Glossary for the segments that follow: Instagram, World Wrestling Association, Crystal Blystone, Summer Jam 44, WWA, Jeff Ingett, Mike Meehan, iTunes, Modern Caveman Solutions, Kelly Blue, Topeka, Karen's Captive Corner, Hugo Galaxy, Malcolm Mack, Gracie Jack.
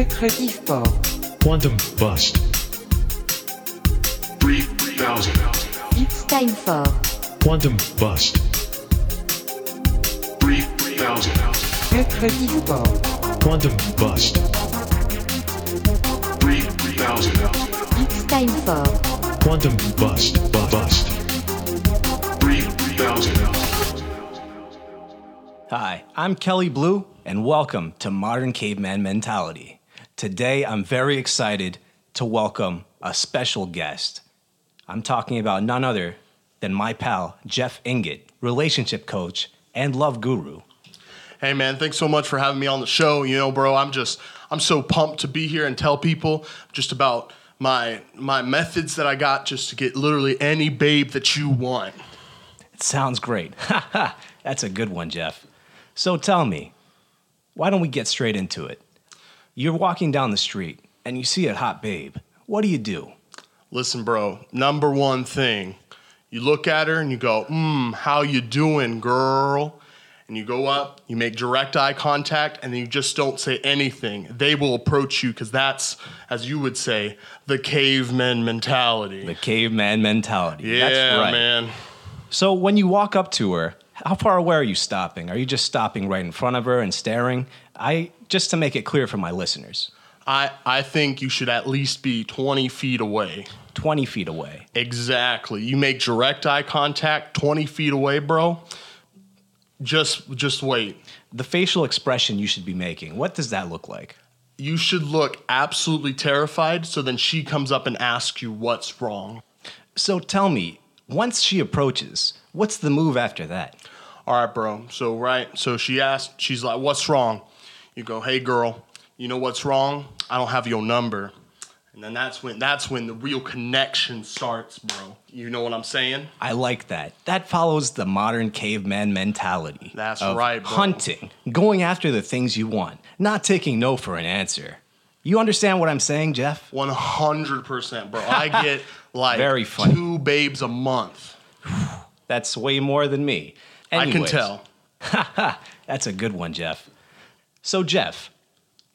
Récrédifort. Quantum Bust. 3,000. It's time for Quantum Bust. 3,000. Récrédifort. Quantum Bust. 3,000. It's time for Quantum Bust. Bust. 3,000. Hi, I'm Kelly Blue, and welcome to Modern Caveman Mentality. Today, I'm very excited to welcome a special guest. I'm talking about none other than my pal, Jeff Ingett, relationship coach and love guru. Hey, man, thanks so much for having me on the show. You know, bro, I'm so pumped to be here and tell people just about my methods that I got just to get literally any babe that you want. It sounds great. That's a good one, Jeff. So tell me, why don't we get straight into it? You're walking down the street and you see a hot babe. What do you do? Listen, bro, number one thing, you look at her and you go, how you doing, girl? And you go up, you make direct eye contact, and then you just don't say anything. They will approach you because that's, as you would say, the caveman mentality. The caveman mentality. Yeah, that's right, man. So when you walk up to her, how far away are you stopping? Are you just stopping right in front of her and staring? Just to make it clear for my listeners. I think you should at least be 20 feet away. 20 feet away. Exactly. You make direct eye contact 20 feet away, bro. Just wait. The facial expression you should be making, what does that look like? You should look absolutely terrified, so then she comes up and asks you what's wrong. So tell me, once she approaches, what's the move after that? All right, bro. So she asked, she's like, what's wrong? You go, hey, girl, you know what's wrong? I don't have your number. And then that's when the real connection starts, bro. You know what I'm saying? I like that. That follows the modern caveman mentality. That's right, bro. Hunting, going after the things you want, not taking no for an answer. You understand what I'm saying, Jeff? 100%, bro. I get like very funny. 2 babes a month. That's way more than me. Anyways. I can tell. That's a good one, Jeff. So, Jeff,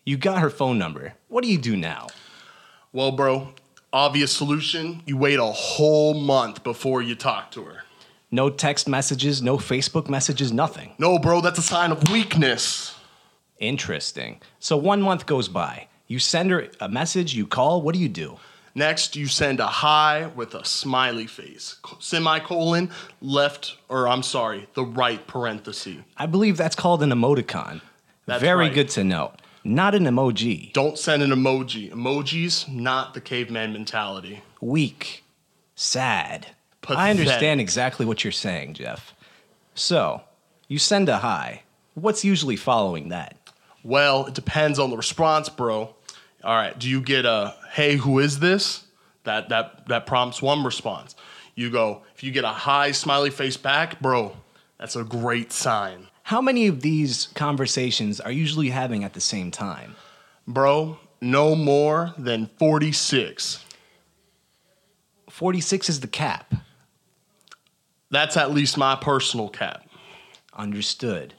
you got her phone number. What do you do now? Well, bro, obvious solution. You wait a whole month before you talk to her. No text messages, no Facebook messages, nothing. No, bro, that's a sign of weakness. Interesting. So 1 month goes by. You send her a message, you call. What do you do? Next, you send a hi with a smiley face, semicolon, the right parenthesis. I believe that's called an emoticon. That's very right. Good to know. Not an emoji. Don't send an emoji. Emojis, not the caveman mentality. Weak. Sad. Pathetic. I understand exactly what you're saying, Jeff. So, you send a hi. What's usually following that? Well, it depends on the response, bro. All right, do you get a, hey, who is this? That prompts one response. You go, if you get a high smiley face back, bro, that's a great sign. How many of these conversations are usually having at the same time? Bro, no more than 46. 46 is the cap. That's at least my personal cap. Understood.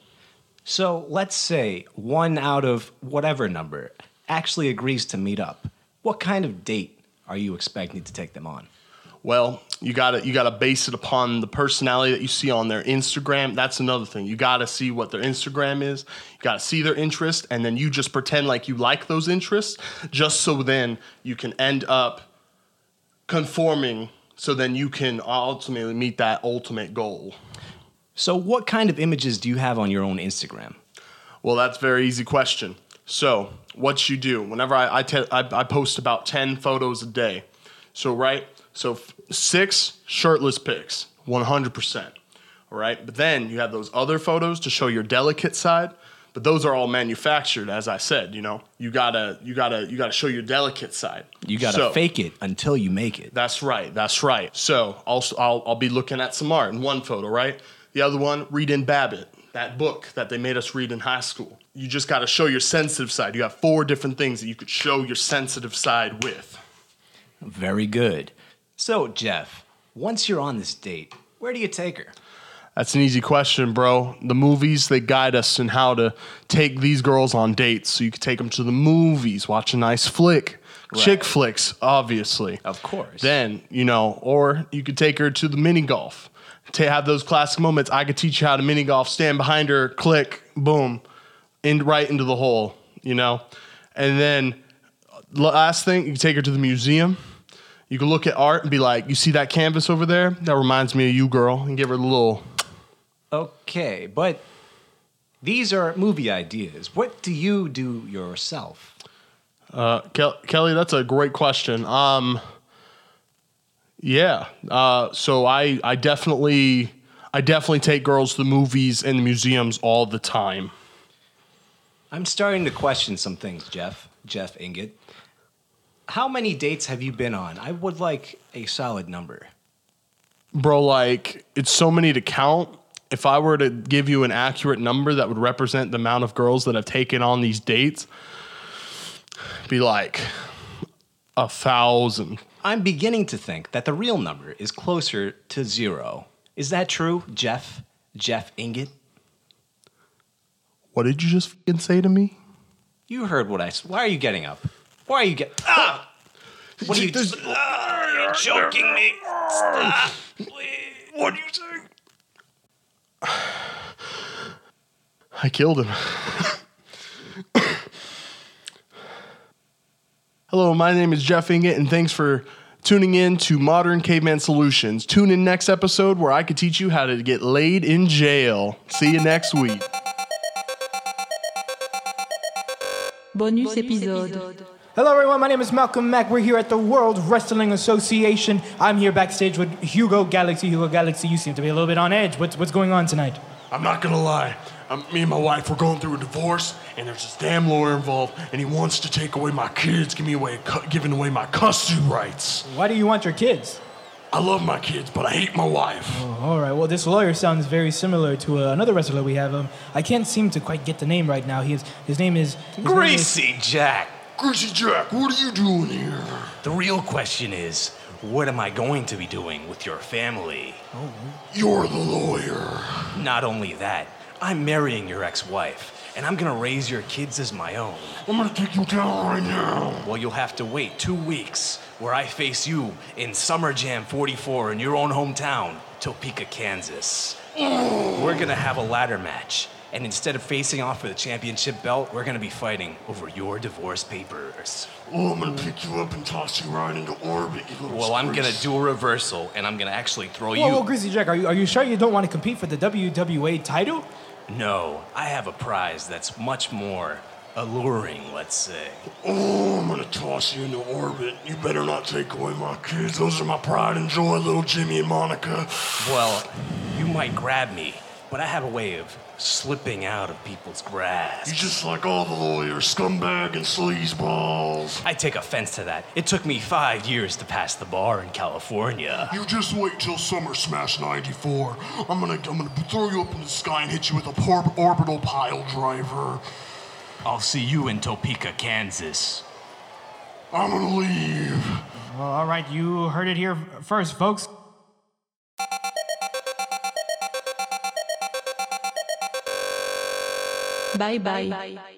So let's say one out of whatever number actually agrees to meet up. What kind of date are you expecting to take them on? Well, you gotta base it upon the personality that you see on their Instagram. That's another thing. You gotta see what their Instagram is. You gotta see their interest, and then you just pretend like you like those interests, just so then you can end up conforming, so then you can ultimately meet that ultimate goal. So what kind of images do you have on your own Instagram? Well, that's a very easy question. So what you do, whenever I post about 10 photos a day. So, right? So 6 shirtless pics, 100%. All right? But then you have those other photos to show your delicate side. But those are all manufactured, as I said, you know. You gotta show your delicate side. You gotta fake it until you make it. That's right. So I'll be looking at some art in one photo, right? The other one, read in Babbitt, that book that they made us read in high school. You just got to show your sensitive side. You have 4 different things that you could show your sensitive side with. Very good. So, Jeff, once you're on this date, where do you take her? That's an easy question, bro. The movies, they guide us in how to take these girls on dates. So you can take them to the movies, watch a nice flick. Right. Chick flicks, obviously. Of course. Then, you know, or you could take her to the mini golf. To have those classic moments, I could teach you how to mini golf, stand behind her, click, boom, in, right into the hole, you know. And then last thing, you can take her to the museum. You can look at art and be like, you see that canvas over there? That reminds me of you, girl. And give her a little... Okay, but these are movie ideas. What do you do yourself? Kelly, that's a great question. So I definitely take girls to the movies and the museums all the time. I'm starting to question some things, Jeff Ingett. How many dates have you been on? I would like a solid number. Bro, like, it's so many to count. If I were to give you an accurate number that would represent the amount of girls that I've taken on these dates, it'd be like 1,000. I'm beginning to think that the real number is closer to 0. Is that true, Jeff Ingett? What did you just fucking say to me? You heard what I said. Why are you getting up? Why are you getting... Ah! What are you... You're joking me. Stop. What do you say? I killed him. Hello, my name is Jeff Ingett, and thanks for tuning in to Modern Caveman Solutions. Tune in next episode where I could teach you how to get laid in jail. See you next week. Bonus episode. Hello, everyone. My name is Malcolm Mack. We're here at the World Wrestling Association. I'm here backstage with Hugo Galaxy. Hugo Galaxy, you seem to be a little bit on edge. What's going on tonight? I'm not going to lie. Me and my wife, we're going through a divorce, and there's this damn lawyer involved, and he wants to take away my kids, giving away my custody rights. Why do you want your kids? I love my kids, but I hate my wife. Oh, all right. Well, this lawyer sounds very similar to another wrestler we have. I can't seem to quite get the name right now. His name is Gracie Jack. Gracie Jack, what are you doing here? The real question is, what am I going to be doing with your family? Oh. You're the lawyer. Not only that, I'm marrying your ex-wife, and I'm going to raise your kids as my own. I'm going to take you down right now. Well, you'll have to wait 2 weeks where I face you in Summer Jam 44 in your own hometown, Topeka, Kansas. Oh. We're going to have a ladder match. And instead of facing off for the championship belt, we're going to be fighting over your divorce papers. Oh, I'm going to pick you up and toss you right into orbit, you little Well, I'm going to do a reversal, and I'm going to actually throw you... Whoa, Grizzly Jack, are you sure you don't want to compete for the WWA title? No, I have a prize that's much more alluring, let's say. Oh, I'm going to toss you into orbit. You better not take away my kids. Those are my pride and joy, little Jimmy and Monica. Well, you might grab me, but I have a way of... slipping out of people's grasp. You're just like all the lawyers, scumbag and sleazeballs. I take offense to that. It took me 5 years to pass the bar in California. You just wait till Summer Smash 94. I'm gonna throw you up in the sky and hit you with a orbital pile driver. I'll see you in Topeka, Kansas. I'm gonna leave. Well, all right, you heard it here first, folks. Bye-bye.